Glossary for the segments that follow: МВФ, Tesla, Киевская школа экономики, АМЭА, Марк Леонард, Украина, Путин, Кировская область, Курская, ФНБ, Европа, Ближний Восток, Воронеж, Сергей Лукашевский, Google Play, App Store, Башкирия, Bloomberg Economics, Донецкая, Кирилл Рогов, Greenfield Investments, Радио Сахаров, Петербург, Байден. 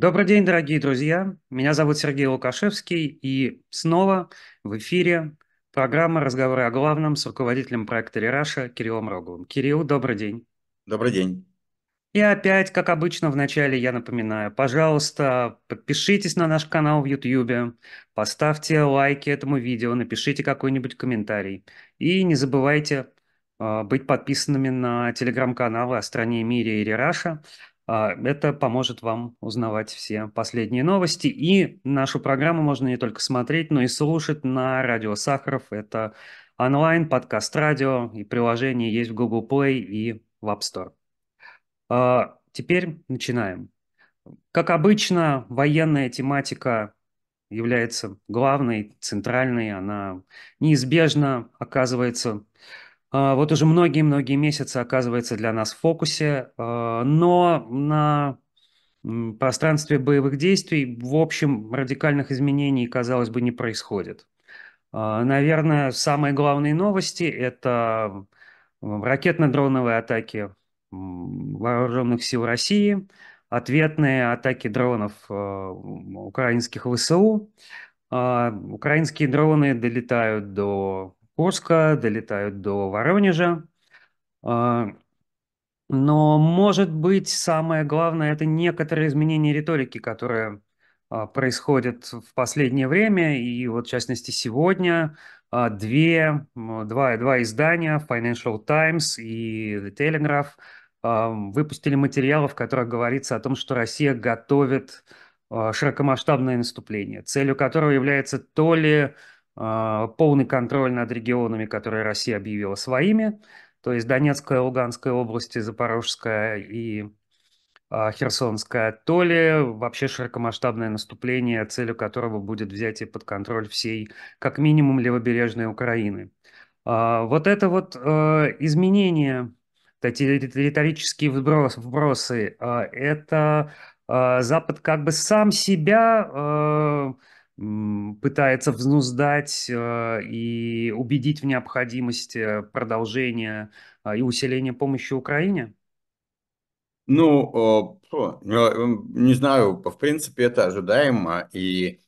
Добрый день, дорогие друзья. Меня зовут Сергей Лукашевский, и снова в эфире программа «Разговоры о главном» с руководителем проекта Re:Russia Кириллом Роговым. Кирилл, добрый день. Добрый день. И опять, как обычно, вначале я напоминаю, пожалуйста, подпишитесь на наш канал в YouTube, поставьте лайки этому видео, напишите какой-нибудь комментарий. И не забывайте быть подписанными на телеграм-каналы «О стране и мире» и Re:Russia. Это поможет вам узнавать все последние новости. И нашу программу можно не только смотреть, но и слушать на Радио Сахаров. Это онлайн, подкаст-радио, и приложение есть в Google Play и в App Store. Теперь начинаем. Как обычно, военная тематика является главной, центральной. Она неизбежно оказывается... Вот уже многие-многие месяцы оказывается для нас в фокусе, но на пространстве боевых действий, в общем, радикальных изменений, казалось бы, не происходит. Наверное, самые главные новости – это ракетно-дроновые атаки вооруженных сил России, ответные атаки дронов украинских ВСУ. Украинские дроны долетают до... долетают до Воронежа. Но, может быть, самое главное – это некоторые изменения риторики, которые происходят в последнее время. И вот, в частности, сегодня два издания, Financial Times и The Telegraph, выпустили материалы, в которых говорится о том, что Россия готовит широкомасштабное наступление, целью которого является то ли полный контроль над регионами, которые Россия объявила своими, то есть Донецкая, Луганская области, Запорожская и Херсонская, то ли вообще широкомасштабное наступление, целью которого будет взятие под контроль всей, как минимум, левобережной Украины. Вот это вот изменение, эти риторические вбросы, это Запад как бы сам себя... пытается взнуздать и убедить в необходимости продолжения и усиления помощи Украине? Ну, не знаю, в принципе, это ожидаемо, и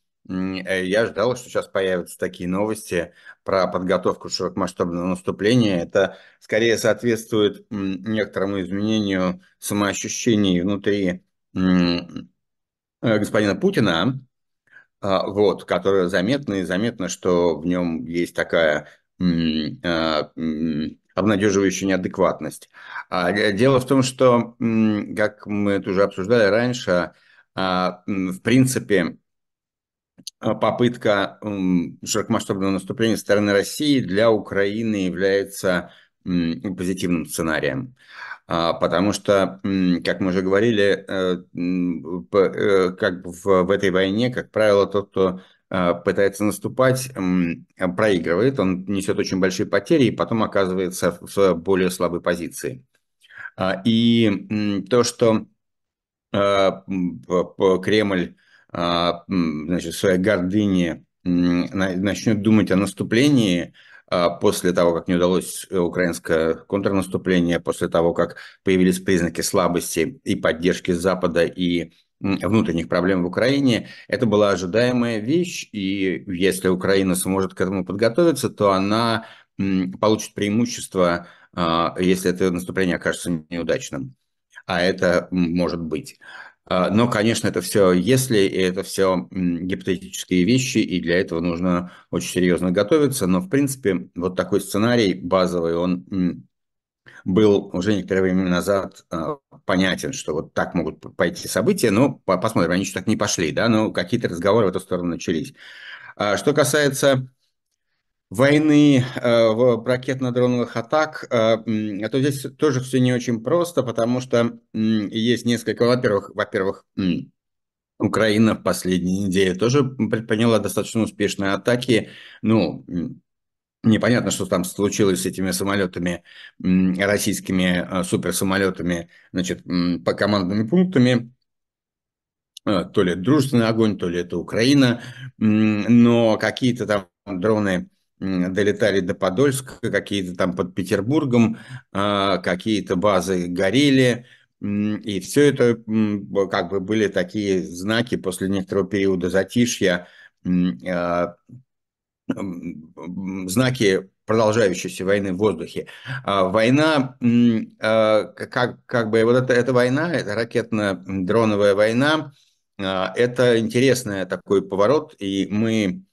я ждал, что сейчас появятся такие новости про подготовку широкомасштабного наступления. Это скорее соответствует некоторому изменению самоощущений внутри господина Путина, вот, которое заметно, и заметно, что в нем есть такая обнадеживающая неадекватность. Дело в том, что, как мы это уже обсуждали раньше, в принципе, попытка широкомасштабного наступления со стороны России для Украины является позитивным сценарием. Потому что, как мы уже говорили, как в этой войне, как правило, тот, кто пытается наступать, проигрывает, он несет очень большие потери и потом оказывается в более слабой позиции. И то, что Кремль, значит, в своей гордыне начнет думать о наступлении, после того, как не удалось украинское контрнаступление, после того, как появились признаки слабости и поддержки Запада, и внутренних проблем в Украине, это была ожидаемая вещь, и если Украина сможет к этому подготовиться, то она получит преимущество, если это наступление окажется неудачным. А это может быть. Но, конечно, это все если, и это все гипотетические вещи, и для этого нужно очень серьезно готовиться. Но, в принципе, вот такой сценарий базовый, он был уже некоторое время назад понятен, что вот так могут пойти события. Ну, посмотрим, они еще так не пошли, да, но какие-то разговоры в эту сторону начались. Что касается... войны, ракетно-дроновых атак, то здесь тоже все не очень просто, потому что есть несколько... Во-первых, Украина в последние недели тоже предприняла достаточно успешные атаки. Ну, непонятно, что там случилось с этими самолетами, российскими суперсамолетами, значит, по командными пунктами. То ли это дружественный огонь, то ли это Украина, но какие-то там дроны... долетали до Подольска, какие-то там под Петербургом, какие-то базы горели, И все это как бы были такие знаки после некоторого периода затишья, знаки продолжающейся войны в воздухе. Война, как бы, вот эта война, это ракетно-дроновая война, это интересный такой поворот, и мы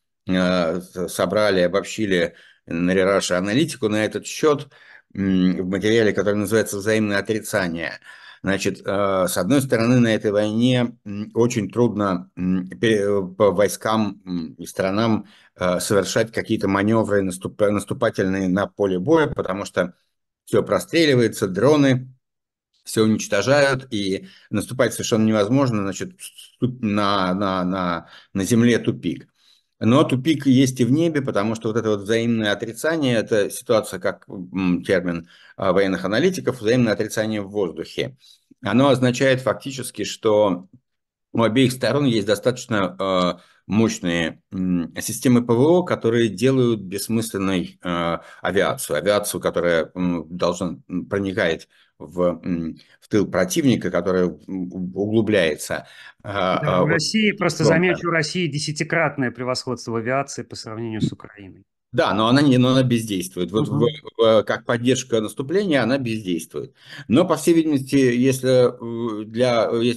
собрали, обобщили на Re:Russia аналитику на этот счет в материале, который называется «Взаимное отрицание». Значит, с одной стороны, на этой войне очень трудно по войскам и странам совершать какие-то маневры наступательные на поле боя, потому что все простреливается, дроны все уничтожают, и наступать совершенно невозможно, значит, на земле тупик. Но тупик есть и в небе, потому что вот это вот взаимное отрицание, это ситуация, как термин военных аналитиков, взаимное отрицание в воздухе. Оно означает фактически, что у обеих сторон есть достаточно мощные системы ПВО, которые делают бессмысленной авиацию. Авиацию, которая должна проникать в тыл противника, который углубляется. Да, в России, просто замечу, у России десятикратное превосходство в авиации по сравнению с Украиной. Да, но она бездействует. Вот как поддержка наступления она бездействует. Но, по всей видимости, если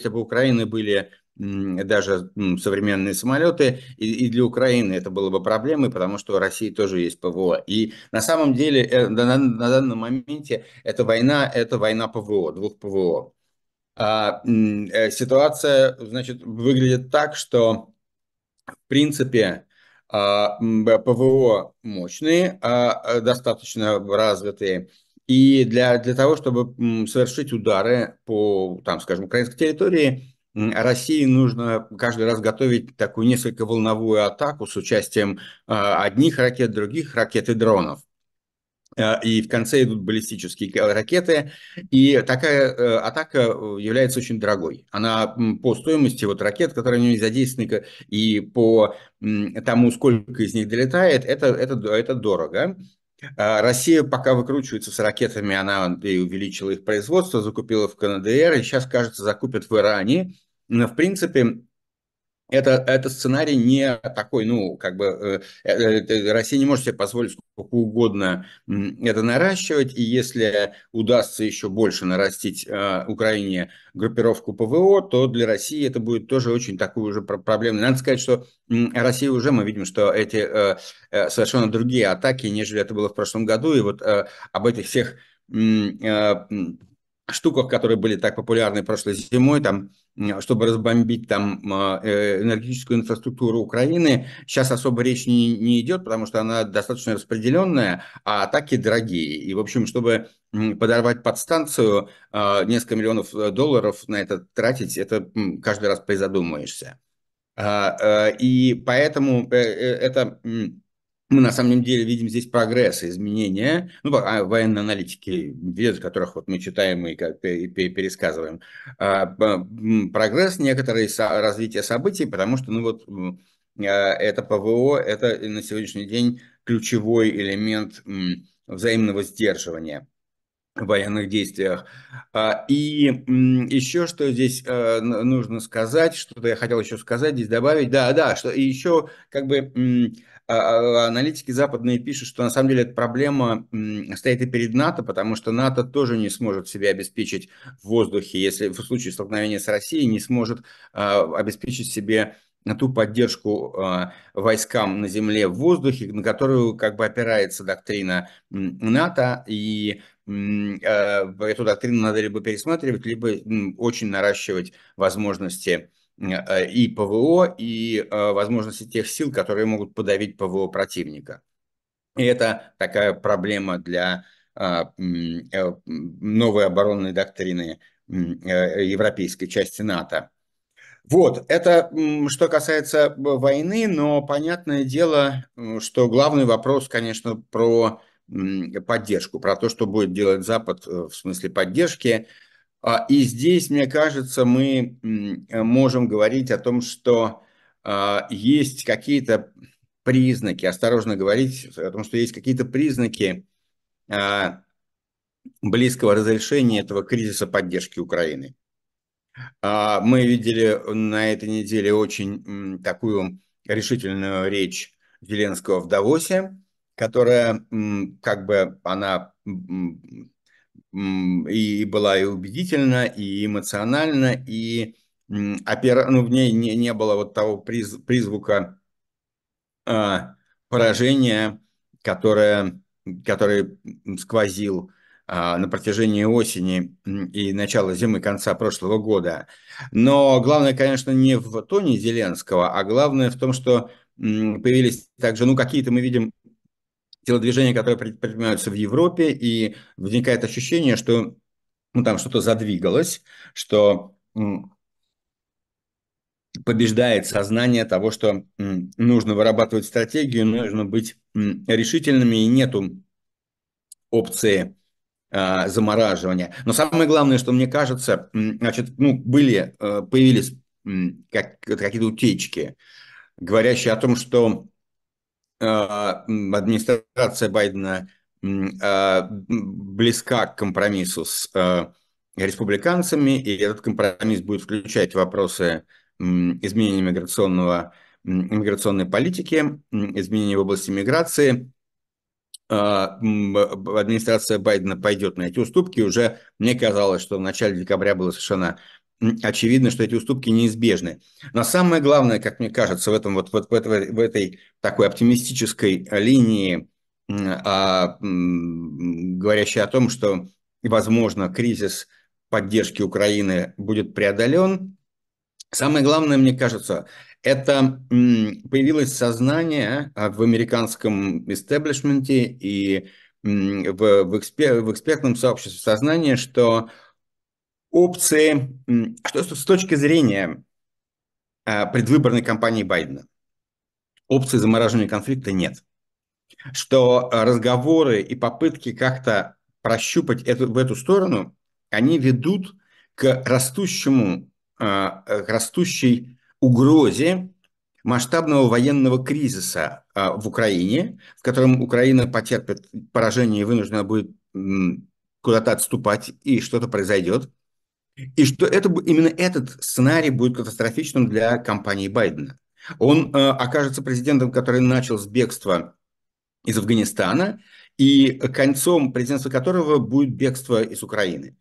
бы Украины были даже современные самолеты, и для Украины это было бы проблемой, потому что у России тоже есть ПВО. И на самом деле на данном моменте это война ПВО, двух ПВО. Ситуация, значит, выглядит так, что в принципе ПВО мощные, достаточно развитые. И для того, чтобы совершить удары по, там, скажем, украинской территории, России нужно каждый раз готовить такую несколько волновую атаку с участием одних ракет, других ракет и дронов. И в конце идут баллистические ракеты. И такая атака является очень дорогой. Она по стоимости вот ракет, которые у нее задействованы, и по тому, сколько из них долетает, это дорого. Россия пока выкручивается с ракетами, она и увеличила их производство, закупила в КНДР, и сейчас, кажется, закупят в Иране. Но, в принципе, это сценарий не такой, ну, как бы, Россия не может себе позволить сколько угодно это наращивать, и если удастся еще больше нарастить Украине группировку ПВО, то для России это будет тоже очень такой уже проблемой. Надо сказать, что Россия уже, мы видим, что эти совершенно другие атаки, нежели это было в прошлом году, и вот об этих всех штуках, которые были так популярны прошлой зимой, там, чтобы разбомбить там энергетическую инфраструктуру Украины, сейчас особо речь не идет, потому что она достаточно распределенная, а атаки дорогие. И, в общем, чтобы подорвать подстанцию, несколько миллионов долларов на это тратить, это каждый раз призадумаешься. И поэтому это... Мы на самом деле видим здесь прогресс, изменения, ну, военные аналитики, из которых вот мы читаем и пересказываем, прогресс, некоторые развитие событий, потому что, ну, вот, это ПВО, это на сегодняшний день ключевой элемент взаимного сдерживания в военных действиях. И еще что здесь нужно сказать, что-то я хотел еще сказать, здесь добавить, да, что еще как бы... Аналитики западные пишут, что на самом деле эта проблема стоит и перед НАТО, потому что НАТО тоже не сможет себя обеспечить в воздухе, если в случае столкновения с Россией не сможет обеспечить себе ту поддержку войскам на земле в воздухе, на которую как бы опирается доктрина НАТО, и эту доктрину надо либо пересматривать, либо очень наращивать возможности и ПВО, и возможности тех сил, которые могут подавить ПВО противника. И это такая проблема для новой оборонной доктрины европейской части НАТО. Вот, это что касается войны, но понятное дело, что главный вопрос, конечно, про поддержку, про то, что будет делать Запад в смысле поддержки. И здесь, мне кажется, мы можем говорить о том, что есть какие-то признаки, осторожно говорить о том, что есть какие-то признаки близкого разрешения этого кризиса поддержки Украины. Мы видели на этой неделе очень такую решительную речь Зеленского в Давосе, которая как бы она и была и убедительна, и эмоциональна, и в ней не было вот того призвука поражения, который сквозил на протяжении осени и начала зимы, конца прошлого года. Но главное, конечно, не в тоне Зеленского, а главное в том, что появились также, какие-то мы видим телодвижения, которые предпринимаются в Европе, и возникает ощущение, что там что-то задвигалось, что побеждает сознание того, что нужно вырабатывать стратегию, нужно быть решительными, и нету опции замораживания. Но самое главное, что мне кажется, значит, появились какие-то утечки, говорящие о том, что администрация Байдена близка к компромиссу с республиканцами, и этот компромисс будет включать вопросы изменения иммиграционной политики, изменения в области миграции. Администрация Байдена пойдет на эти уступки. Уже мне казалось, что в начале декабря было совершенно очевидно, что эти уступки неизбежны. Но самое главное, как мне кажется, в этой такой оптимистической линии, говорящей о том, что, возможно, кризис поддержки Украины будет преодолен, самое главное, мне кажется, это появилось сознание в американском истеблишменте и в экспертном сообществе, сознание, что опции, что с точки зрения предвыборной кампании Байдена, опции замораживания конфликта нет. Что разговоры и попытки как-то прощупать в эту сторону, они ведут к растущей угрозе масштабного военного кризиса в Украине, в котором Украина потерпит поражение и вынуждена будет куда-то отступать, и что-то произойдет. И что именно этот сценарий будет катастрофичным для кампании Байдена. Он окажется президентом, который начал с бегства из Афганистана, и концом президентства которого будет бегство из Украины.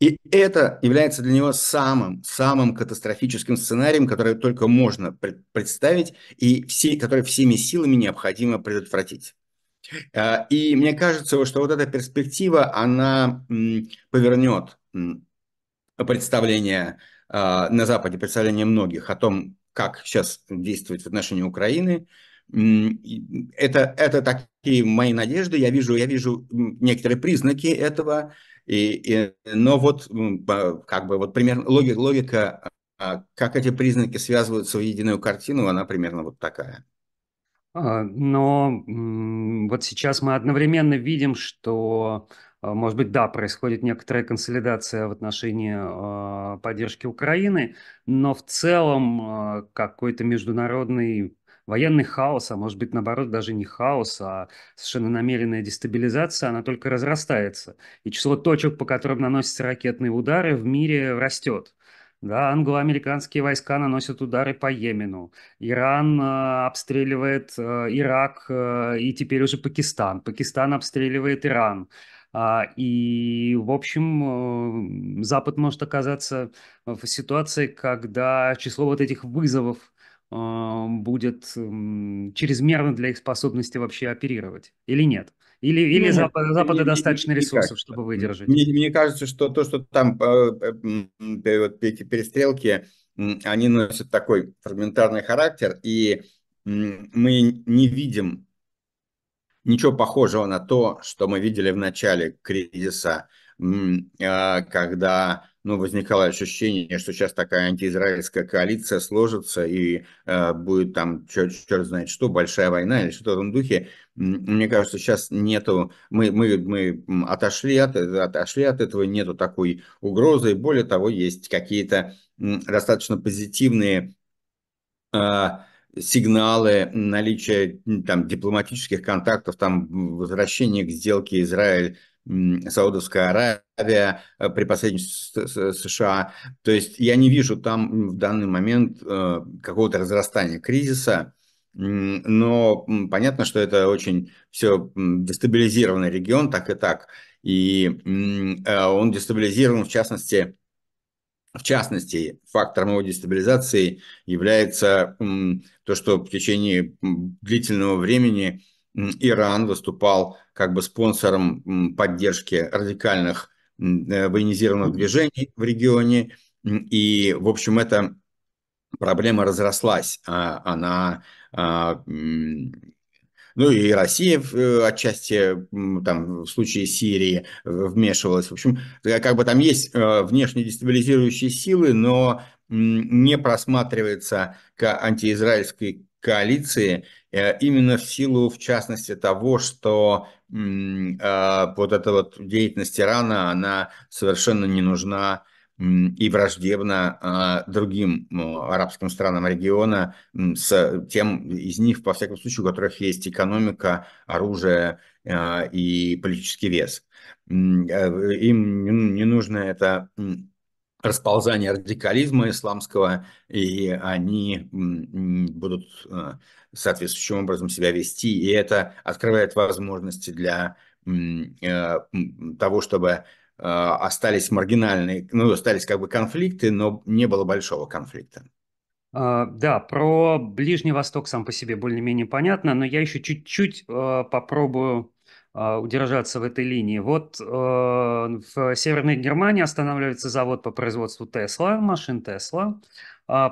И это является для него самым катастрофическим сценарием, который только можно представить, и который всеми силами необходимо предотвратить. И мне кажется, что вот эта перспектива, она повернет представление на Западе, представление многих о том, как сейчас действовать в отношении Украины. Это такие мои надежды. Я вижу некоторые признаки этого. Но примерно логика, как эти признаки связываются в единую картину, она примерно такая. Но сейчас мы одновременно видим, что, может быть, да, происходит некоторая консолидация в отношении поддержки Украины, но в целом какой-то международный военный хаос, а может быть, наоборот, даже не хаос, а совершенно намеренная дестабилизация, она только разрастается. И число точек, по которым наносятся ракетные удары, в мире растет. Да, англо-американские войска наносят удары по Йемену. Иран обстреливает Ирак и теперь уже Пакистан. Пакистан обстреливает Иран. И, в общем, Запад может оказаться в ситуации, когда число этих вызовов будет чрезмерно для их способности вообще оперировать, или нет? Или Запада достаточно ресурсов, чтобы выдержать? Мне кажется, что то, что там эти перестрелки, они носят такой фрагментарный характер, и мы не видим ничего похожего на то, что мы видели в начале кризиса, когда... возникало ощущение, что сейчас такая антиизраильская коалиция сложится и будет там, черт знает что, большая война или что-то в этом духе. Мне кажется, сейчас нету, мы отошли от этого, нету такой угрозы. И более того, есть какие-то достаточно позитивные сигналы наличия там дипломатических контактов, там возвращение к сделке Израиль, Саудовская Аравия при посредничестве США. То есть я не вижу там в данный момент какого-то разрастания кризиса, но понятно, что это очень все дестабилизированный регион, так и так. И он дестабилизирован, в частности, фактором его дестабилизации является то, что в течение длительного времени Иран выступал как бы спонсором поддержки радикальных военизированных движений в регионе. И, в общем, эта проблема разрослась. Ну и Россия отчасти там, в случае Сирии вмешивалась. В общем, как бы там есть внешне дестабилизирующие силы, но не просматривается антиизраильской коалиции именно в силу, в частности, того, что вот эта вот деятельность Ирана, она совершенно не нужна и враждебна другим арабским странам региона, с тем из них, во всяком случае, у которых есть экономика, оружие и политический вес. Им не нужно это расползание радикализма исламского, и они будут соответствующим образом себя вести, и это открывает возможности для того, чтобы остались маргинальные, остались как бы конфликты, но не было большого конфликта. Да, про Ближний Восток сам по себе более-менее понятно, но я еще чуть-чуть попробую удержаться в этой линии. Вот в Северной Германии останавливается завод по производству Tesla, машин Tesla,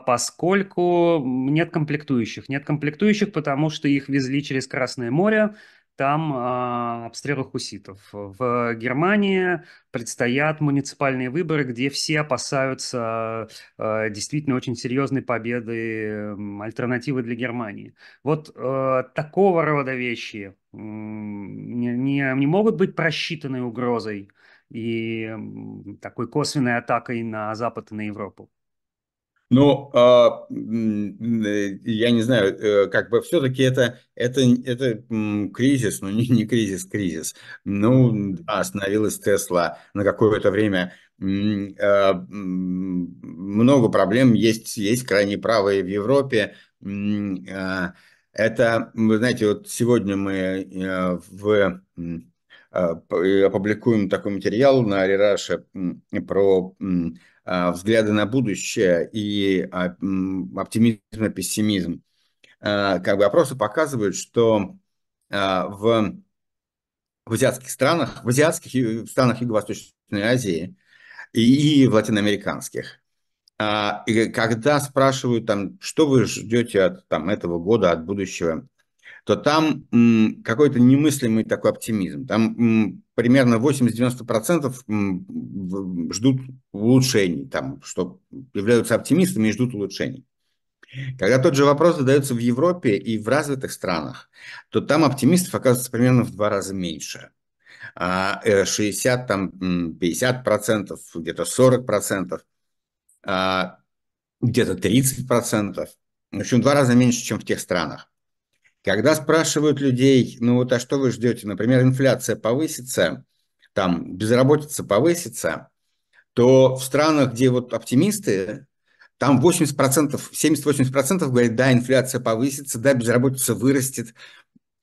поскольку нет комплектующих. Нет комплектующих, потому что их везли через Красное море, там обстрелы хуситов. В Германии предстоят муниципальные выборы, где все опасаются действительно очень серьезной победы альтернативы для Германии. Вот такого рода вещи не могут быть просчитанной угрозой и такой косвенной атакой на Запад и на Европу. Ну, я не знаю, как бы все-таки это кризис, но не кризис. Ну, остановилась Тесла на какое-то время. Много проблем есть крайне правые в Европе. Это, вы знаете, вот сегодня мы опубликуем такой материал на Re:Russia про взгляды на будущее и оптимизм и пессимизм. Как бы опросы показывают, что в азиатских странах Юго-Восточной Азии и в латиноамериканских, когда спрашивают, там, что вы ждете от этого года, от будущего, то там какой-то немыслимый такой оптимизм. Там примерно 80-90% ждут улучшений, что являются оптимистами и ждут улучшений. Когда тот же вопрос задается в Европе и в развитых странах, то там оптимистов оказывается примерно в 2 раза меньше. 60, 50%, где-то 40%, где-то 30%. В общем, в 2 раза меньше, чем в тех странах. Когда спрашивают людей, а что вы ждете, например, инфляция повысится, безработица повысится, то в странах, где оптимисты, там 80%, 70-80% говорят, да, инфляция повысится, да, безработица вырастет.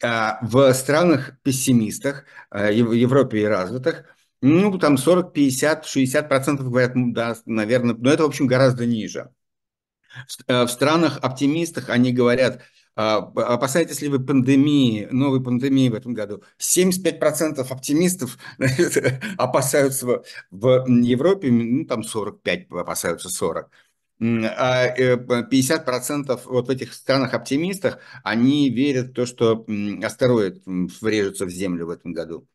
А в странах-пессимистах, в Европе и развитых, 40, 50, 60% говорят, да, наверное, но это, в общем, гораздо ниже. В странах-оптимистах они говорят, опасаетесь ли вы новой пандемии в этом году? 75% оптимистов опасаются в Европе, 45% опасаются 40%. А 50% в этих странах-оптимистах, они верят в то, что астероид врежется в Землю в этом году.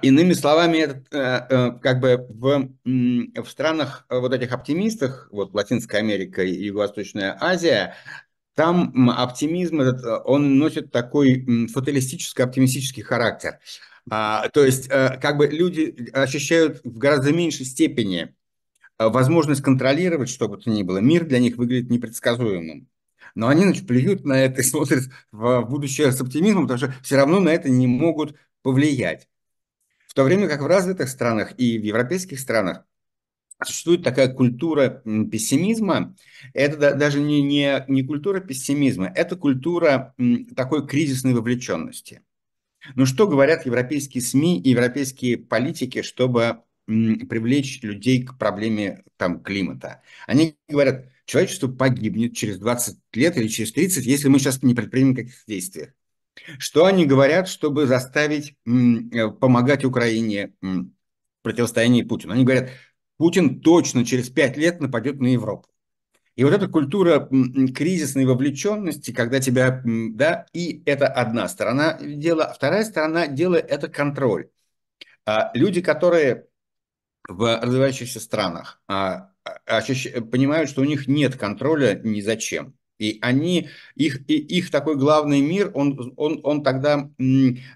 Иными словами, это, как бы в странах вот этих оптимистах, Латинская Америка и Юго-Восточная Азия, там оптимизм этот, он носит такой фаталистическо-оптимистический характер. То есть, как бы люди ощущают в гораздо меньшей степени возможность контролировать что бы то ни было. Мир для них выглядит непредсказуемым. но они, значит, плюют на это и смотрят в будущее с оптимизмом, потому что все равно на это не могут повлиять. В то время как в развитых странах и в европейских странах существует такая культура пессимизма. Это даже не культура пессимизма, это культура такой кризисной вовлеченности. Ну что говорят европейские СМИ и европейские политики, чтобы привлечь людей к проблеме климата? Они говорят, человечество погибнет через 20 лет или через 30, если мы сейчас не предпримем каких-то действий. Что они говорят, чтобы заставить помогать Украине в противостоянии Путину? Они говорят, Путин точно через 5 лет нападет на Европу. И вот эта культура кризисной вовлеченности, когда тебя, да, и это одна сторона дела, а вторая сторона дела – это контроль. Люди, которые в развивающихся странах понимают, что у них нет контроля ни за чем. И они, их такой главный мир, он тогда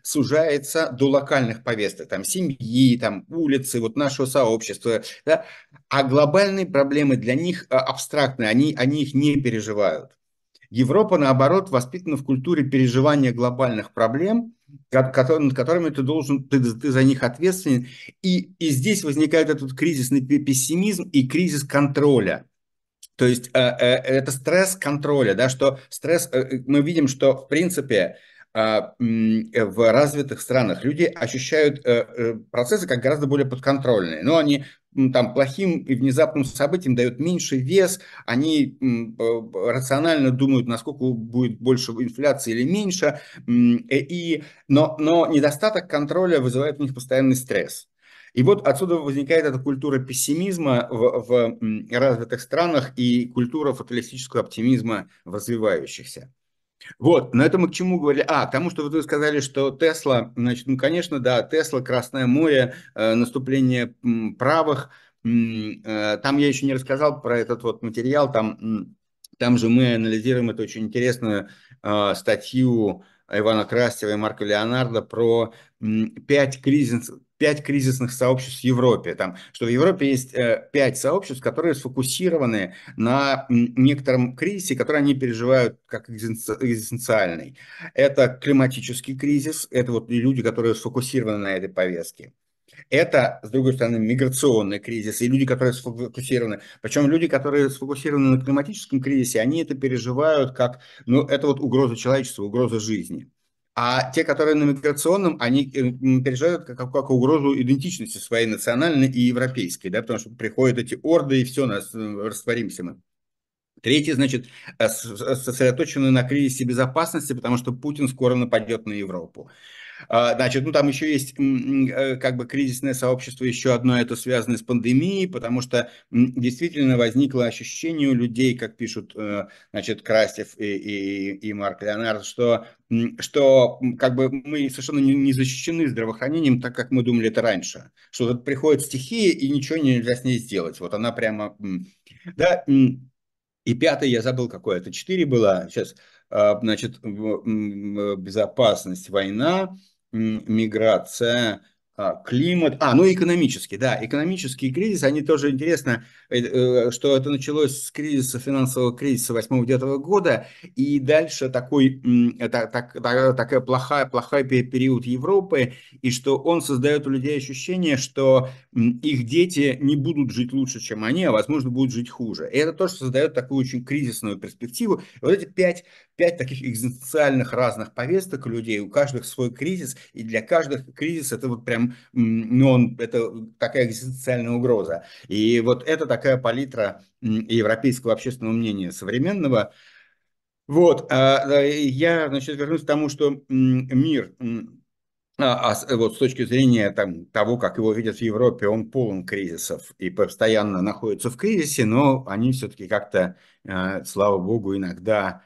сужается до локальных повесток, семьи, улицы, нашего сообщества. Да? А глобальные проблемы для них абстрактные, они их не переживают. Европа, наоборот, воспитана в культуре переживания глобальных проблем, над которыми ты за них ответственен. И здесь возникает этот кризисный пессимизм и кризис контроля. То есть это стресс контроля, да, что стресс, мы видим, что в принципе в развитых странах люди ощущают процессы как гораздо более подконтрольные, но они плохим и внезапным событиям дают меньший вес, они рационально думают, насколько будет больше инфляции или меньше, но недостаток контроля вызывает у них постоянный стресс. И вот отсюда возникает эта культура пессимизма в развитых странах и культура фаталистического оптимизма в развивающихся. Вот, но это мы к чему говорили? К тому, что вы сказали, что Тесла, значит, конечно, да, Тесла, Красное море, наступление правых. Там я еще не рассказал про этот материал, там же мы анализируем эту очень интересную статью Ивана Крастева и Марка Леонардо про 5 кризисных сообществ в Европе. Что в Европе есть 5 сообществ, которые сфокусированы на некотором кризисе, который они переживают как экзистенциальный. Это климатический кризис, это люди, которые сфокусированы на этой повестке. Это, с другой стороны, миграционный кризис, и люди, которые сфокусированы. Причем люди, которые сфокусированы на климатическом кризисе, они это переживают как, это угроза человечества, угроза жизни. А те, которые на миграционном, они переживают как угрозу идентичности своей национальной и европейской, да, потому что приходят эти орды, и все, растворимся мы. Третье, значит, сосредоточены на кризисе безопасности, потому что Путин скоро нападет на Европу. Значит, там еще есть кризисное сообщество, еще одно, это связано с пандемией, потому что действительно возникло ощущение у людей, как пишут, значит, Крастев и Марк Леонард, что мы совершенно не защищены здравоохранением, так как мы думали это раньше, что тут приходит стихия и ничего нельзя с ней сделать, она прямо, да, и пятое, я забыл какое, это 4 было, сейчас. Значит, безопасность, война, миграция, климат, экономический, да, экономический кризис, они тоже интересно, что это началось с финансового кризиса 8-9 года, и дальше такой плохой период Европы, и что он создает у людей ощущение, что их дети не будут жить лучше, чем они, а, возможно, будут жить хуже. И это тоже создает такую очень кризисную перспективу. И эти 5 таких экзистенциальных разных повесток у людей, у каждого свой кризис, и для каждого кризис это это такая экзистенциальная угроза. И это такая палитра европейского общественного мнения современного. Я, значит, вернусь к тому, что мир, с точки зрения того, как его видят в Европе, он полон кризисов и постоянно находится в кризисе, но они все-таки как-то, слава богу, иногда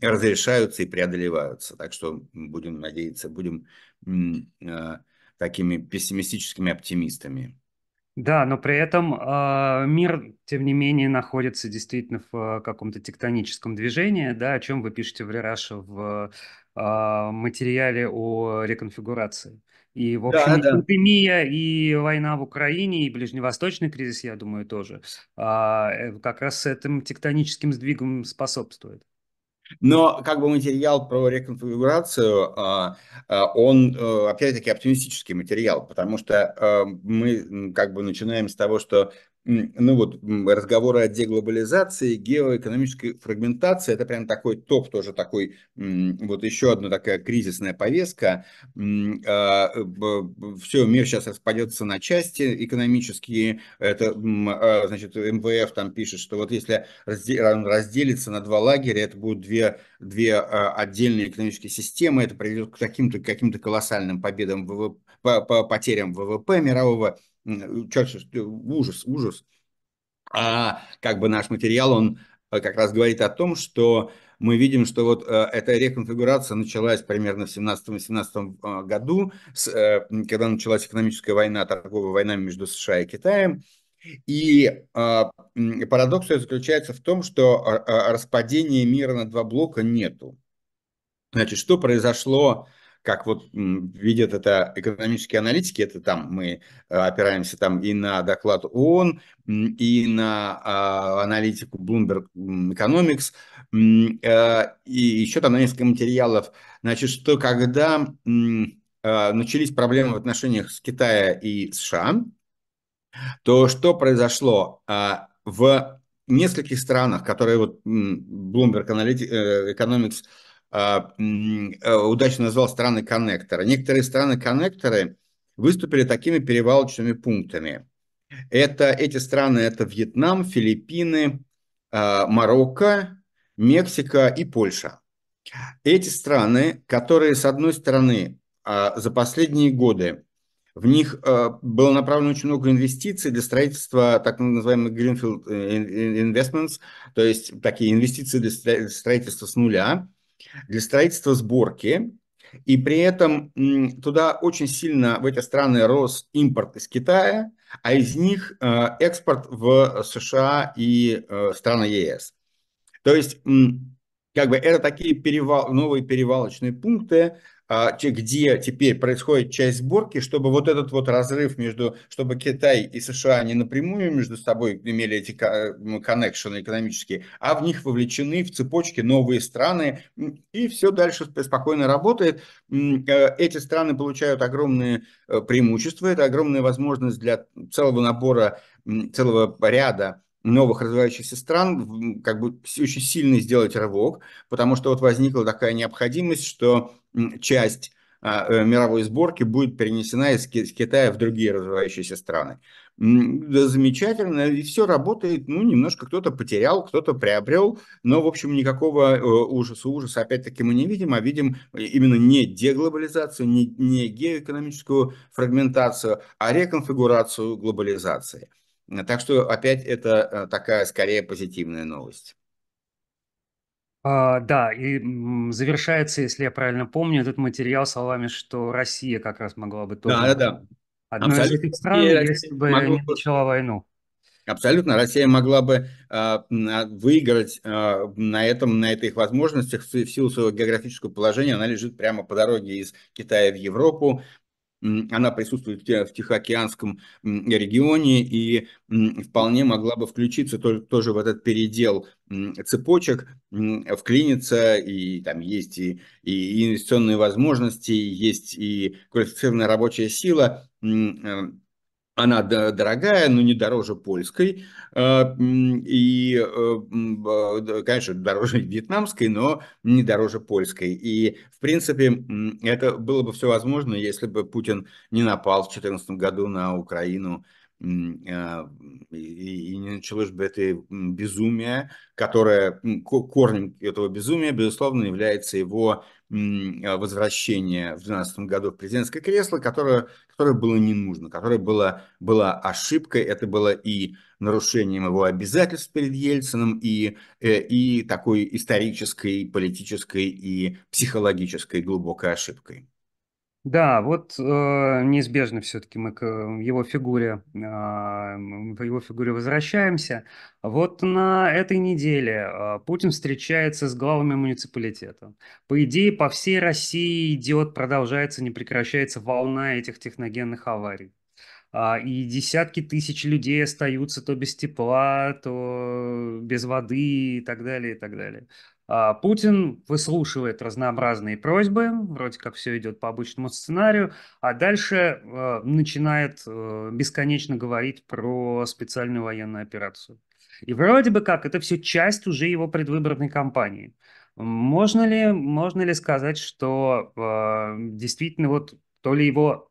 разрешаются и преодолеваются. Так что будем надеяться, будем такими пессимистическими оптимистами. Да, но при этом мир, тем не менее, находится действительно в каком-то тектоническом движении, да, о чем вы пишете в Re:Russia в материале о реконфигурации. И, в общем, да, и пандемия, и война в Украине, и ближневосточный кризис, я думаю, тоже как раз этим тектоническим сдвигам способствует. Но как бы материал про реконфигурацию, он, опять-таки, оптимистический материал, потому что мы как бы начинаем с того, что ну вот разговоры о деглобализации, геоэкономической фрагментации, это прям такой топ, тоже такой, вот еще одна такая кризисная повестка. Все, мир сейчас распадется на части экономические. Это, значит, МВФ там пишет, что вот если разделится на два лагеря, это будут две отдельные экономические системы, это приведет к каким-то колоссальным победам ВВП, по потерям ВВП мирового. Ужас, ужас. А как бы наш материал, он как раз говорит о том, что мы видим, что вот эта реконфигурация началась примерно в 17-18 году, когда началась экономическая война, торговая война между США и Китаем. И парадокс заключается в том, что распадения мира на два блока нету. Значит, что произошло? Как вот видят это экономические аналитики, это там мы опираемся там и на доклад ООН, и на аналитику Bloomberg Economics, и еще там несколько материалов. Значит, что когда начались проблемы в отношениях с Китаем и США, то что произошло в нескольких странах, которые вот Bloomberg Economics удачно назвал страны коннектора. Некоторые страны коннекторы выступили такими перевалочными пунктами. Эти страны – это Вьетнам, Филиппины, Марокко, Мексика и Польша. Эти страны, которые, с одной стороны, за последние годы в них было направлено очень много инвестиций для строительства так называемых Greenfield Investments, то есть такие инвестиции для строительства с нуля, для строительства сборки, и при этом туда очень сильно, в эти страны, рос импорт из Китая, а из них экспорт в США и страны ЕС. То есть, как бы это такие новые перевалочные пункты, где теперь происходит часть сборки, чтобы вот этот вот разрыв между, чтобы Китай и США не напрямую между собой имели эти коннекшены экономические, а в них вовлечены в цепочки новые страны, и все дальше спокойно работает. Эти страны получают огромные преимущества, это огромная возможность для целого набора, целого ряда новых развивающихся стран, как бы очень сильно сделать рывок, потому что вот возникла такая необходимость, что часть мировой сборки будет перенесена из Китая в другие развивающиеся страны. Замечательно, и все работает, ну, немножко кто-то потерял, кто-то приобрел, но, в общем, никакого ужаса, опять-таки, мы не видим, а видим именно не деглобализацию, не геоэкономическую фрагментацию, а реконфигурацию глобализации. Так что опять это такая скорее позитивная новость. Да, и завершается, если я правильно помню, этот материал словами, что Россия как раз могла бы тоже одной из этих стран, если бы не начала войну. Абсолютно, Россия могла бы выиграть на этих возможностях в силу своего географического положения. Она лежит прямо по дороге из Китая в Европу. Она присутствует в Тихоокеанском регионе и вполне могла бы включиться тоже в этот передел цепочек, вклиниться, и там есть и инвестиционные возможности, есть и квалифицированная рабочая сила. Она дорогая, но не дороже польской, и, конечно, дороже вьетнамской, но не дороже польской. И, в принципе, это было бы все возможно, если бы Путин не напал в 2014 году на Украину, и не началось бы это безумие, которое, корнем этого безумия, безусловно, является его возвращение в 2012 году в президентское кресло, которое было не нужно, которое была ошибкой. Это было и нарушением его обязательств перед Ельцином, и такой исторической, политической и психологической глубокой ошибкой. Да, вот неизбежно все-таки мы к его фигуре возвращаемся. Вот на этой неделе Путин встречается с главами муниципалитета. По идее, по всей России продолжается, не прекращается волна этих техногенных аварий. И десятки тысяч людей остаются то без тепла, то без воды и так далее, и так далее. Путин выслушивает разнообразные просьбы, вроде как все идет по обычному сценарию, а дальше начинает бесконечно говорить про специальную военную операцию. И вроде бы как это все часть уже его предвыборной кампании. Можно ли сказать, что действительно вот то ли он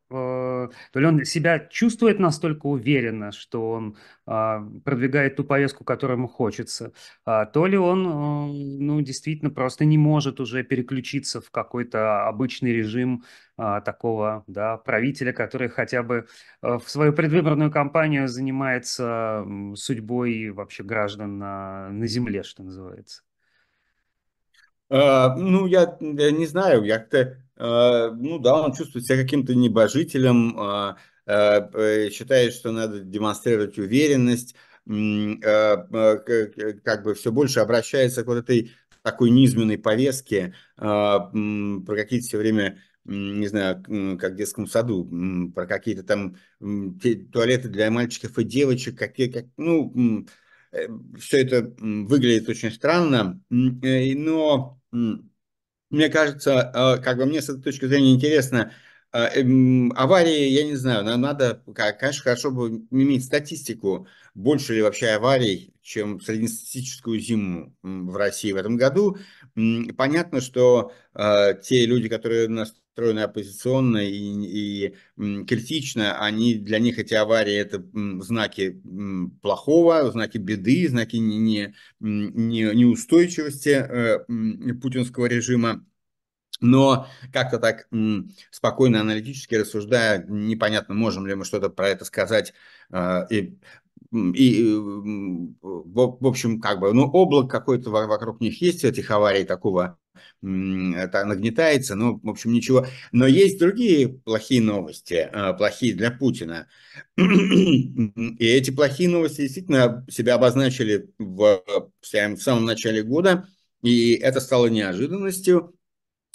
себя чувствует настолько уверенно, что он продвигает ту повестку, которую ему хочется, то ли он действительно просто не может уже переключиться в какой-то обычный режим такого правителя, который хотя бы в свою предвыборную кампанию занимается судьбой вообще граждан на земле, что называется. Я не знаю, он чувствует себя каким-то небожителем, считает, что надо демонстрировать уверенность, все больше обращается к вот этой такой низменной повестке, про какие-то все время, не знаю, как в детском саду, про какие-то там туалеты для мальчиков и девочек, все это выглядит очень странно, но... Мне кажется, мне с этой точки зрения интересно, аварии, я не знаю, нам надо, конечно, хорошо бы иметь статистику, больше ли вообще аварий, чем среднестатистическую зиму в России в этом году. Понятно, что те люди, которые настроены оппозиционно и критично, для них эти аварии – это знаки плохого, знаки беды, знаки неустойчивости путинского режима. Но как-то так спокойно, аналитически рассуждая, непонятно, можем ли мы что-то про это сказать. В общем, облак какой-то вокруг них есть, этих аварий такого нагнетается, в общем, ничего. Но есть другие плохие новости, плохие для Путина. И эти плохие новости действительно себя обозначили в самом начале года, и это стало неожиданностью.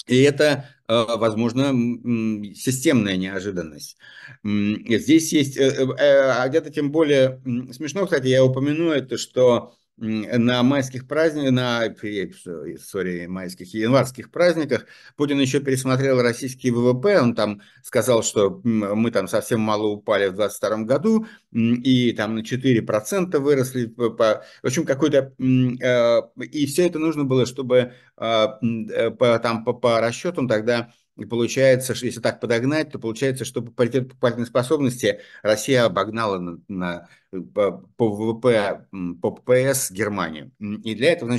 И это, возможно, системная неожиданность. Здесь есть, где-то тем более смешно, кстати, я упомяну это, что на январских праздниках Путин еще пересмотрел российский ВВП, он там сказал, что мы там совсем мало упали в 2022 году, и там на 4% выросли, в общем, какой-то, и все это нужно было, чтобы по расчетам тогда... Получается, если так подогнать, то получается, что по паритету покупательной способности Россия обогнала по ВВП, по ППС Германию. И для этого,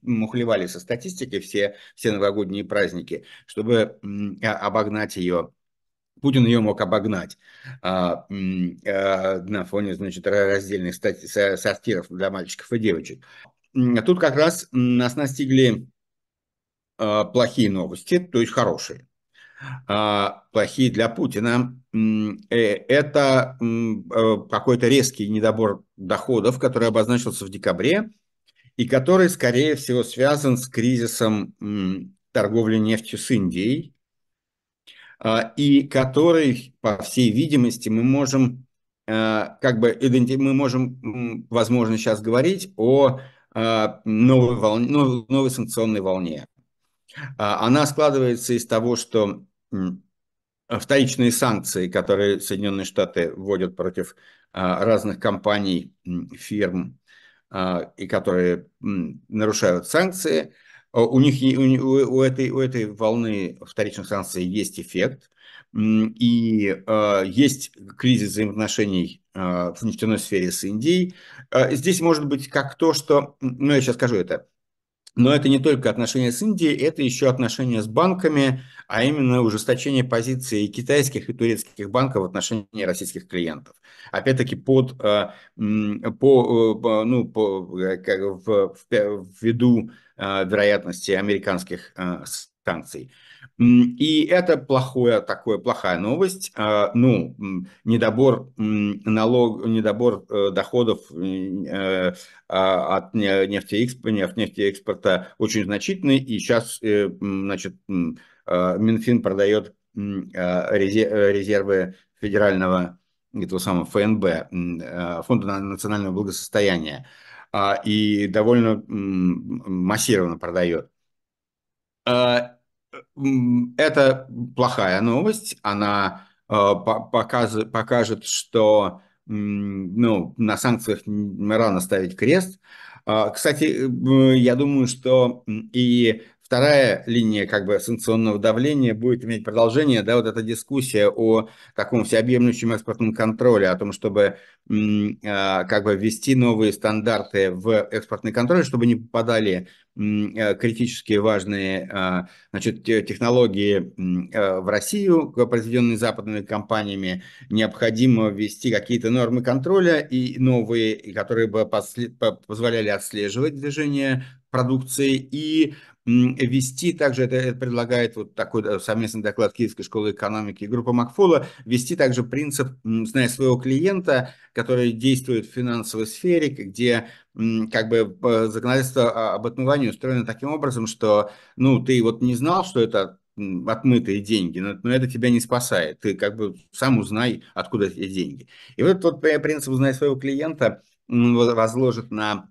мухлевали со статистикой все новогодние праздники, чтобы обогнать ее. Путин ее мог обогнать на фоне, раздельных сортиров для мальчиков и девочек. Тут как раз нас настигли плохие новости, то есть хорошие. Плохие для Путина – это какой-то резкий недобор доходов, который обозначился в декабре и который, скорее всего, связан с кризисом торговли нефтью с Индией, и который, по всей видимости, мы можем, возможно, сейчас говорить о новой санкционной волне. Она складывается из того, что вторичные санкции, которые Соединенные Штаты вводят против разных компаний, фирм, и которые нарушают санкции, у этой волны вторичных санкций есть эффект, и есть кризис взаимоотношений в нефтяной сфере с Индией. Здесь может быть как то, что... я сейчас скажу это. Но это не только отношения с Индией, это еще отношения с банками, а именно ужесточение позиций китайских и турецких банков в отношении российских клиентов. Опять-таки ввиду вероятности американских санкций. И это плохая новость. Ну, недобор доходов от нефтеэкспорта очень значительный. И сейчас, значит, Минфин продает резервы федерального этого самого ФНБ, Фонда национального благосостояния, и довольно массированно продает. Это плохая новость. Она покажет, что на санкциях рано ставить крест. Кстати, я думаю, что и вторая линия санкционного давления будет иметь продолжение. Да, вот эта дискуссия о таком всеобъемлющем экспортном контроле, о том, чтобы ввести новые стандарты в экспортный контроль, чтобы не попадали критически важные технологии в Россию, произведенные западными компаниями. Необходимо ввести какие-то нормы контроля и новые, которые бы позволяли отслеживать движение продукции, и вести также, это предлагает вот такой совместный доклад Киевской школы экономики и группы Макфулла, вести также принцип «зная своего клиента», который действует в финансовой сфере, где законодательство об отмывании устроено таким образом, что ты не знал, что это отмытые деньги, но это тебя не спасает. Ты сам узнай, откуда эти деньги. И вот этот принцип «зная своего клиента» возложит на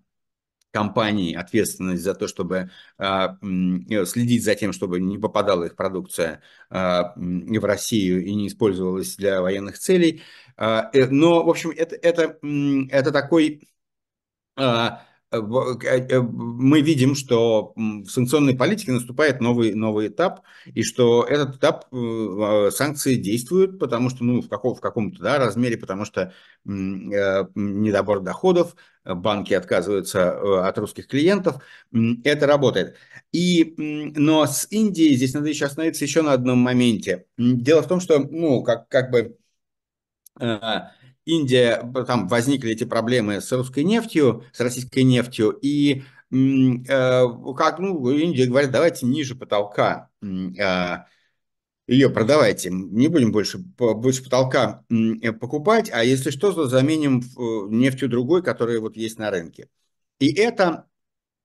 компании ответственность за то, чтобы следить за тем, чтобы не попадала их продукция в Россию и не использовалась для военных целей. Но, в общем, это такой... Мы видим, что в санкционной политике наступает новый этап, и что этот этап санкции действуют, потому что в каком-то размере, потому что недобор доходов, банки отказываются от русских клиентов, это работает. Но с Индией здесь надо еще остановиться еще на одном моменте. Дело в том, что Индия, там возникли эти проблемы с российской нефтью, и Индия говорит, давайте ниже потолка ее продавайте, не будем больше потолка покупать, а если что, то заменим нефтью другой, которая есть на рынке. И это,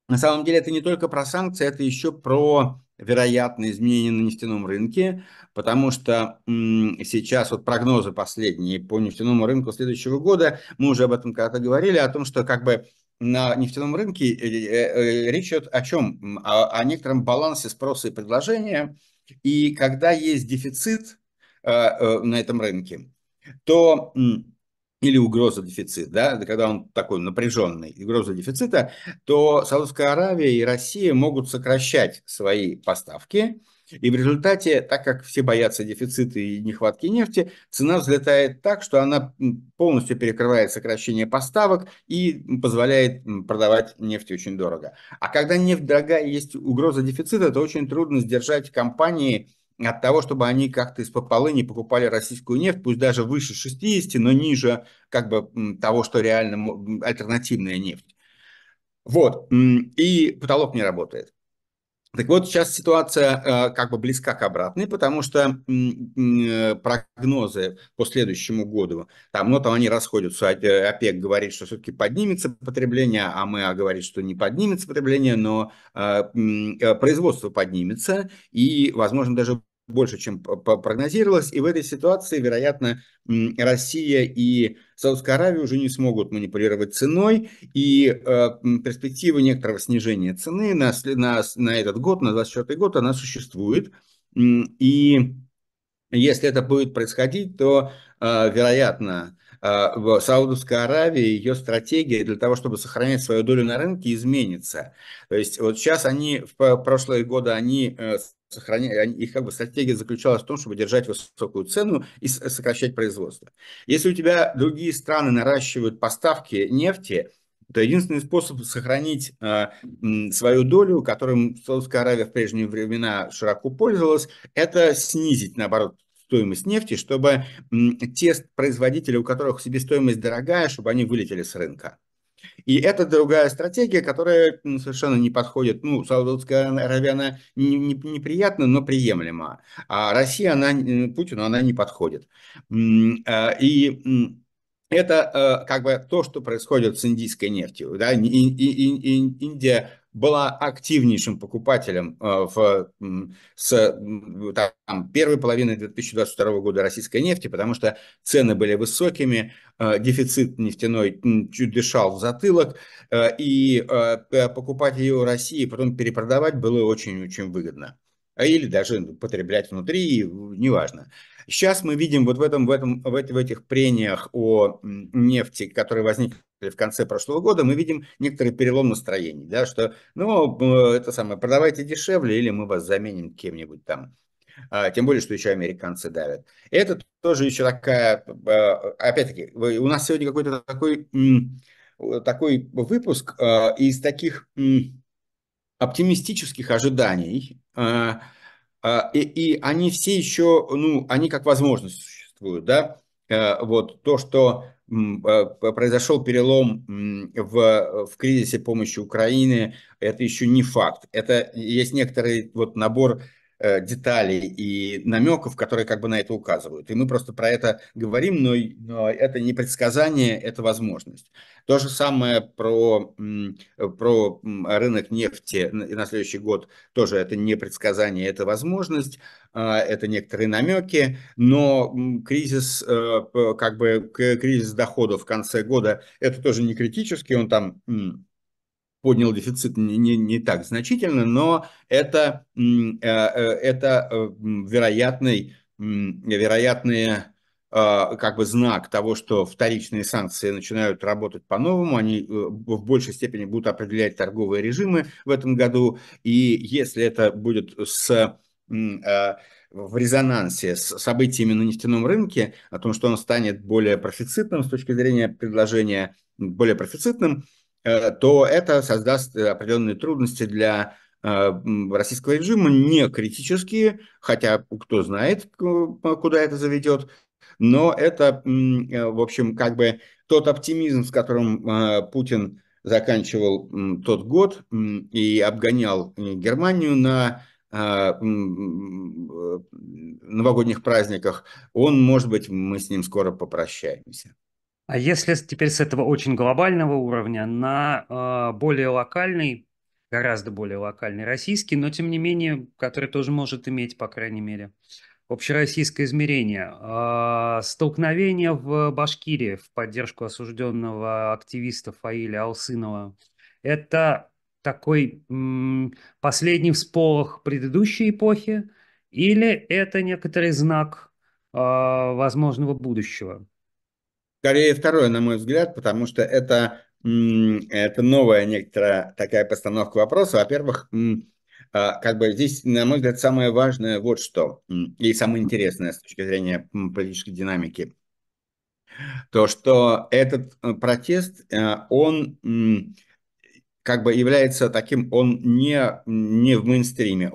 на самом деле, это не только про санкции, это еще про... вероятные изменения на нефтяном рынке, потому что сейчас прогнозы последние по нефтяному рынку следующего года, мы уже об этом когда-то говорили, о том, что на нефтяном рынке речь идет о чем? О некотором балансе спроса и предложения, и когда есть дефицит на этом рынке, то... или угроза дефицита, когда он такой напряженный, угроза дефицита, то Саудовская Аравия и Россия могут сокращать свои поставки. И в результате, так как все боятся дефицита и нехватки нефти, цена взлетает так, что она полностью перекрывает сокращение поставок и позволяет продавать нефть очень дорого. А когда нефть дорогая, есть угроза дефицита, то очень трудно сдержать компании от того, чтобы они как-то из-под полы не покупали российскую нефть, пусть даже выше 60, но ниже того, что реально альтернативная нефть. Вот, и потолок не работает. Так вот, сейчас ситуация близка к обратной, потому что прогнозы по следующему году, они расходятся. ОПЕК говорит, что все-таки поднимется потребление, а АМЭА говорит, что не поднимется потребление, но производство поднимется и, возможно, даже больше, чем прогнозировалось. И в этой ситуации, вероятно, Россия и Саудовская Аравия уже не смогут манипулировать ценой, и перспективы некоторого снижения цены на этот год, на 2024 год, она существует. И если это будет происходить, то, вероятно, Саудовская Аравия и ее стратегия для того, чтобы сохранять свою долю на рынке, изменится. То есть вот сейчас в прошлые годы их стратегия заключалась в том, чтобы держать высокую цену и сокращать производство. Если у тебя другие страны наращивают поставки нефти, то единственный способ сохранить свою долю, которым Саудовская Аравия в прежние времена широко пользовалась, это снизить, наоборот, стоимость нефти, чтобы те производители, у которых себестоимость дорогая, чтобы они вылетели с рынка. И это другая стратегия, которая совершенно не подходит. Ну, Саудовская Аравия, она неприятна, но приемлема. А Россия, Путину она не подходит. И это как бы то, что происходит с индийской нефтью. Да? Индия была активнейшим покупателем первой половины 2022 года российской нефти, потому что цены были высокими, дефицит нефтяной чуть дышал в затылок, и покупать ее в России, потом перепродавать было очень-очень выгодно. Или даже потреблять внутри, неважно. Сейчас мы видим вот в этих прениях о нефти, которые возникли в конце прошлого года, мы видим некоторый перелом настроений, да, что, продавайте дешевле, или мы вас заменим кем-нибудь там. Тем более, что еще американцы давят. Это тоже еще такая, опять-таки, у нас сегодня какой-то такой выпуск из таких оптимистических ожиданий, и они все еще, они как возможность существуют, да, вот то, что произошел перелом в кризисе помощи Украине, это еще не факт, это есть некоторый вот набор деталей и намеков, которые как бы на это указывают, и мы просто про это говорим, но это не предсказание, это возможность. То же самое про рынок нефти на следующий год, тоже это не предсказание, это возможность, это некоторые намеки, но кризис доходов в конце года, это тоже не критический, он там поднял дефицит не так значительно, но это вероятный как бы знак того, что вторичные санкции начинают работать по-новому, они в большей степени будут определять торговые режимы в этом году, и если это будет в резонансе с событиями на нефтяном рынке, о том, что он станет более профицитным с точки зрения предложения, более профицитным, то это создаст определенные трудности для российского режима, не критические, хотя кто знает, куда это заведет, но это, в общем, как бы тот оптимизм, с которым Путин заканчивал тот год и обгонял Германию на новогодних праздниках, может быть, мы с ним скоро попрощаемся. А если теперь с этого очень глобального уровня на более локальный, гораздо более локальный российский, но тем не менее, который тоже может иметь, по крайней мере, общероссийское измерение. Столкновение в Башкирии в поддержку осужденного активиста Фаиля Алсынова. Это такой последний всполох предыдущей эпохи или это некоторый знак возможного будущего? Скорее второе, на мой взгляд, потому что это новая некоторая такая постановка вопроса. Во-первых, как бы здесь, на мой взгляд, самое важное вот что, и самое интересное с точки зрения политической динамики, то, что этот протест, он как бы является таким, он не в мейнстриме,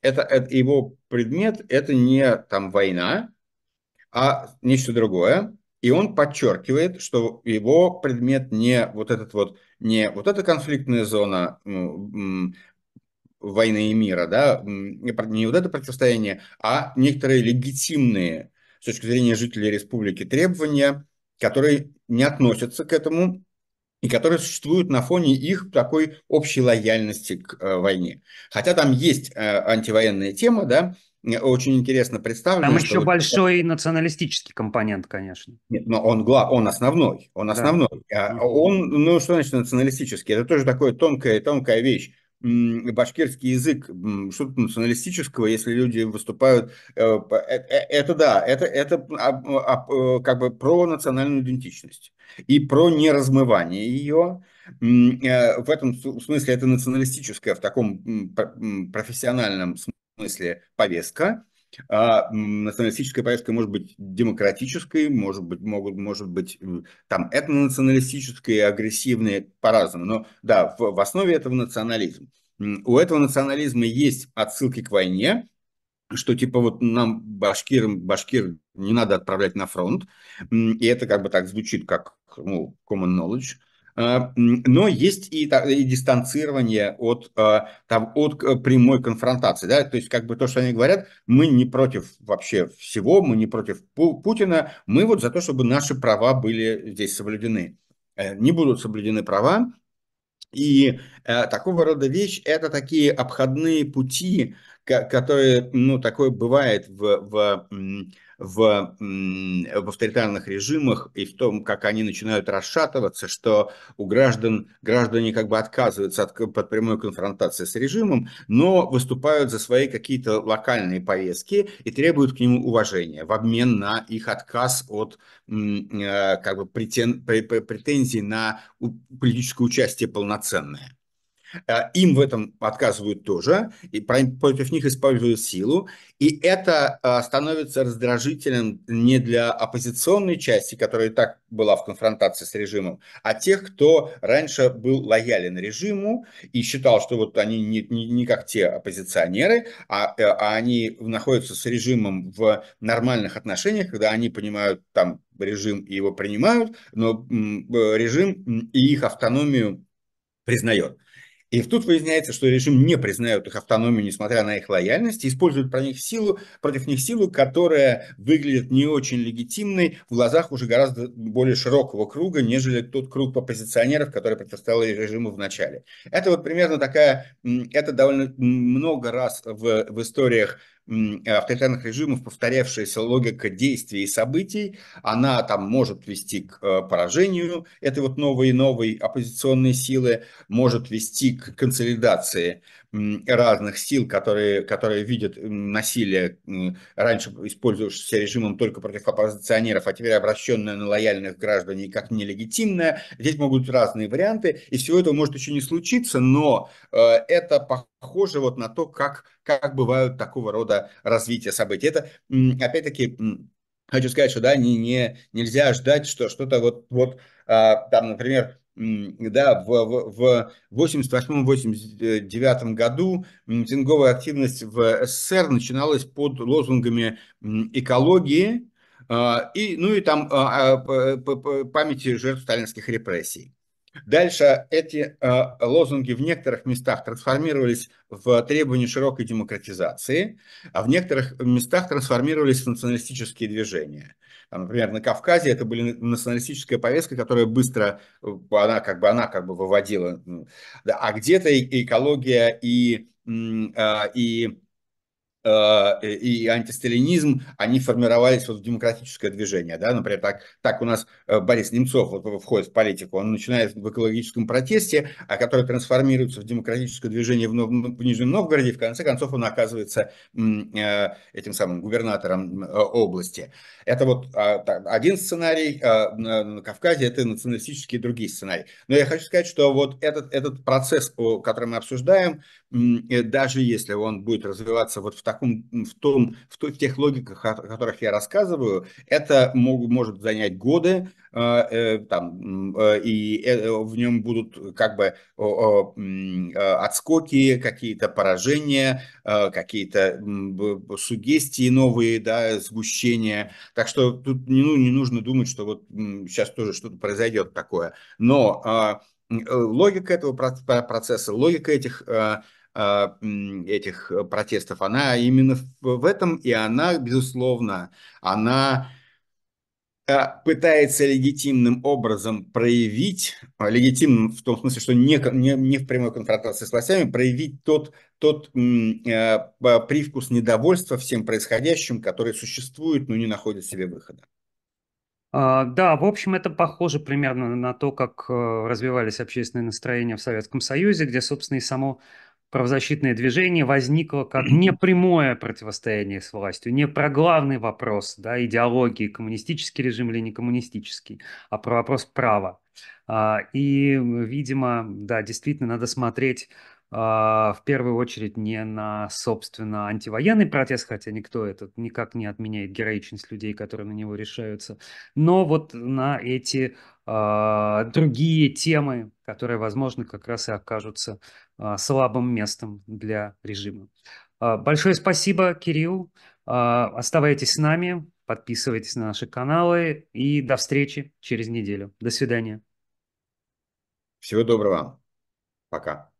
это его предмет, это не там война, а нечто другое. И он подчеркивает, что его предмет не вот эта конфликтная зона войны и мира, да, не вот это противостояние, а некоторые легитимные с точки зрения жителей республики требования, которые не относятся к этому и которые существуют на фоне их такой общей лояльности к войне. Хотя там есть антивоенная тема, да. Очень интересно представлено. Там еще большой националистический компонент, конечно. Нет, но он основной. Он основной. Да. Что значит националистический? Это тоже такая тонкая вещь. Башкирский язык, что-то националистического, если люди выступают, это как бы про национальную идентичность и про неразмывание ее. В этом смысле это националистическое в таком профессиональном смысле повестка. Националистическая повестка может быть демократической, может быть там этнонационалистической, агрессивной, по-разному. Но да, в основе этого национализм. У этого национализма есть отсылки к войне, что типа вот нам, башкир не надо отправлять на фронт. И это как бы так звучит, как common knowledge. Но есть и дистанцирование от прямой конфронтации. Да? То есть как бы то, что они говорят, мы не против вообще всего, мы не против Путина, мы вот за то, чтобы наши права были здесь соблюдены. Не будут соблюдены права. И такого рода вещь – это такие обходные пути, которые, такое бывает в авторитарных режимах и в том, как они начинают расшатываться, что у граждане как бы отказываются от прямой конфронтации с режимом, но выступают за свои какие-то локальные повестки и требуют к нему уважения в обмен на их отказ от как бы претензий на политическое участие полноценное. Им в этом отказывают тоже, и против них используют силу, и это становится раздражителем не для оппозиционной части, которая и так была в конфронтации с режимом, а тех, кто раньше был лоялен режиму и считал, что вот они не как те оппозиционеры, а они находятся с режимом в нормальных отношениях, когда они понимают там режим и его принимают, но режим и их автономию признает. И тут выясняется, что режим не признает их автономию, несмотря на их лояльность, и использует против них силу, которая выглядит не очень легитимной в глазах уже гораздо более широкого круга, нежели тот круг оппозиционеров, который противостоял режиму в начале. Это вот примерно это довольно много раз в историях авторитарных режимов повторявшаяся логика действий и событий, она там может вести к поражению этой вот новой и новой оппозиционной силы, может вести к консолидации разных сил, которые видят насилие, раньше использовавшееся режимом только против оппозиционеров, а теперь обращенное на лояльных граждан и как нелегитимное. Здесь могут быть разные варианты, и всего этого может еще не случиться, но это похоже вот на то, как бывают такого рода развития событий. Это, опять-таки, хочу сказать, что да, нельзя ждать, что что-то вот там, например, да, в 1988-1989 году митинговая активность в СССР начиналась под лозунгами экологии и там памяти жертв сталинских репрессий. Дальше эти лозунги в некоторых местах трансформировались в требования широкой демократизации, а в некоторых местах трансформировались в националистические движения. Например, на Кавказе это была националистическая повестка, которая быстро она выводила. А где-то и экология, и антисталинизм, они формировались в демократическое движение. Да? Например, так у нас Борис Немцов входит в политику, он начинает в экологическом протесте, который трансформируется в демократическое движение в Нижнем Новгороде, и в конце концов он оказывается этим самым губернатором области. Это вот один сценарий, на Кавказе это националистические другие сценарии. Но я хочу сказать, что вот этот процесс, который мы обсуждаем, даже если он будет развиваться вот в тех логиках, о которых я рассказываю, это может занять годы, и в нем будут как бы отскоки, какие-то поражения, какие-то суггестии новые, да, сгущения. Так что тут не нужно думать, что вот сейчас тоже что-то произойдет такое. Но логика этого процесса, логика этих протестов, она именно в этом, и она, безусловно, она пытается легитимным образом проявить, легитимным в том смысле, что не в прямой конфронтации с властями, проявить тот привкус недовольства всем происходящим, который существует, но не находит себе выхода. Да, в общем, это похоже примерно на то, как развивались общественные настроения в Советском Союзе, где, собственно, и само правозащитное движение возникло как непрямое противостояние с властью, не про главный вопрос, да, идеологии, коммунистический режим или не коммунистический, а про вопрос права. И, видимо, да, действительно надо смотреть в первую очередь не на, собственно, антивоенный протест, хотя никто этот никак не отменяет героичность людей, которые на него решаются, но вот на эти другие темы, которые, возможно, как раз и окажутся слабым местом для режима. Большое спасибо, Кирилл. Оставайтесь с нами, подписывайтесь на наши каналы и до встречи через неделю. До свидания. Всего доброго. Пока.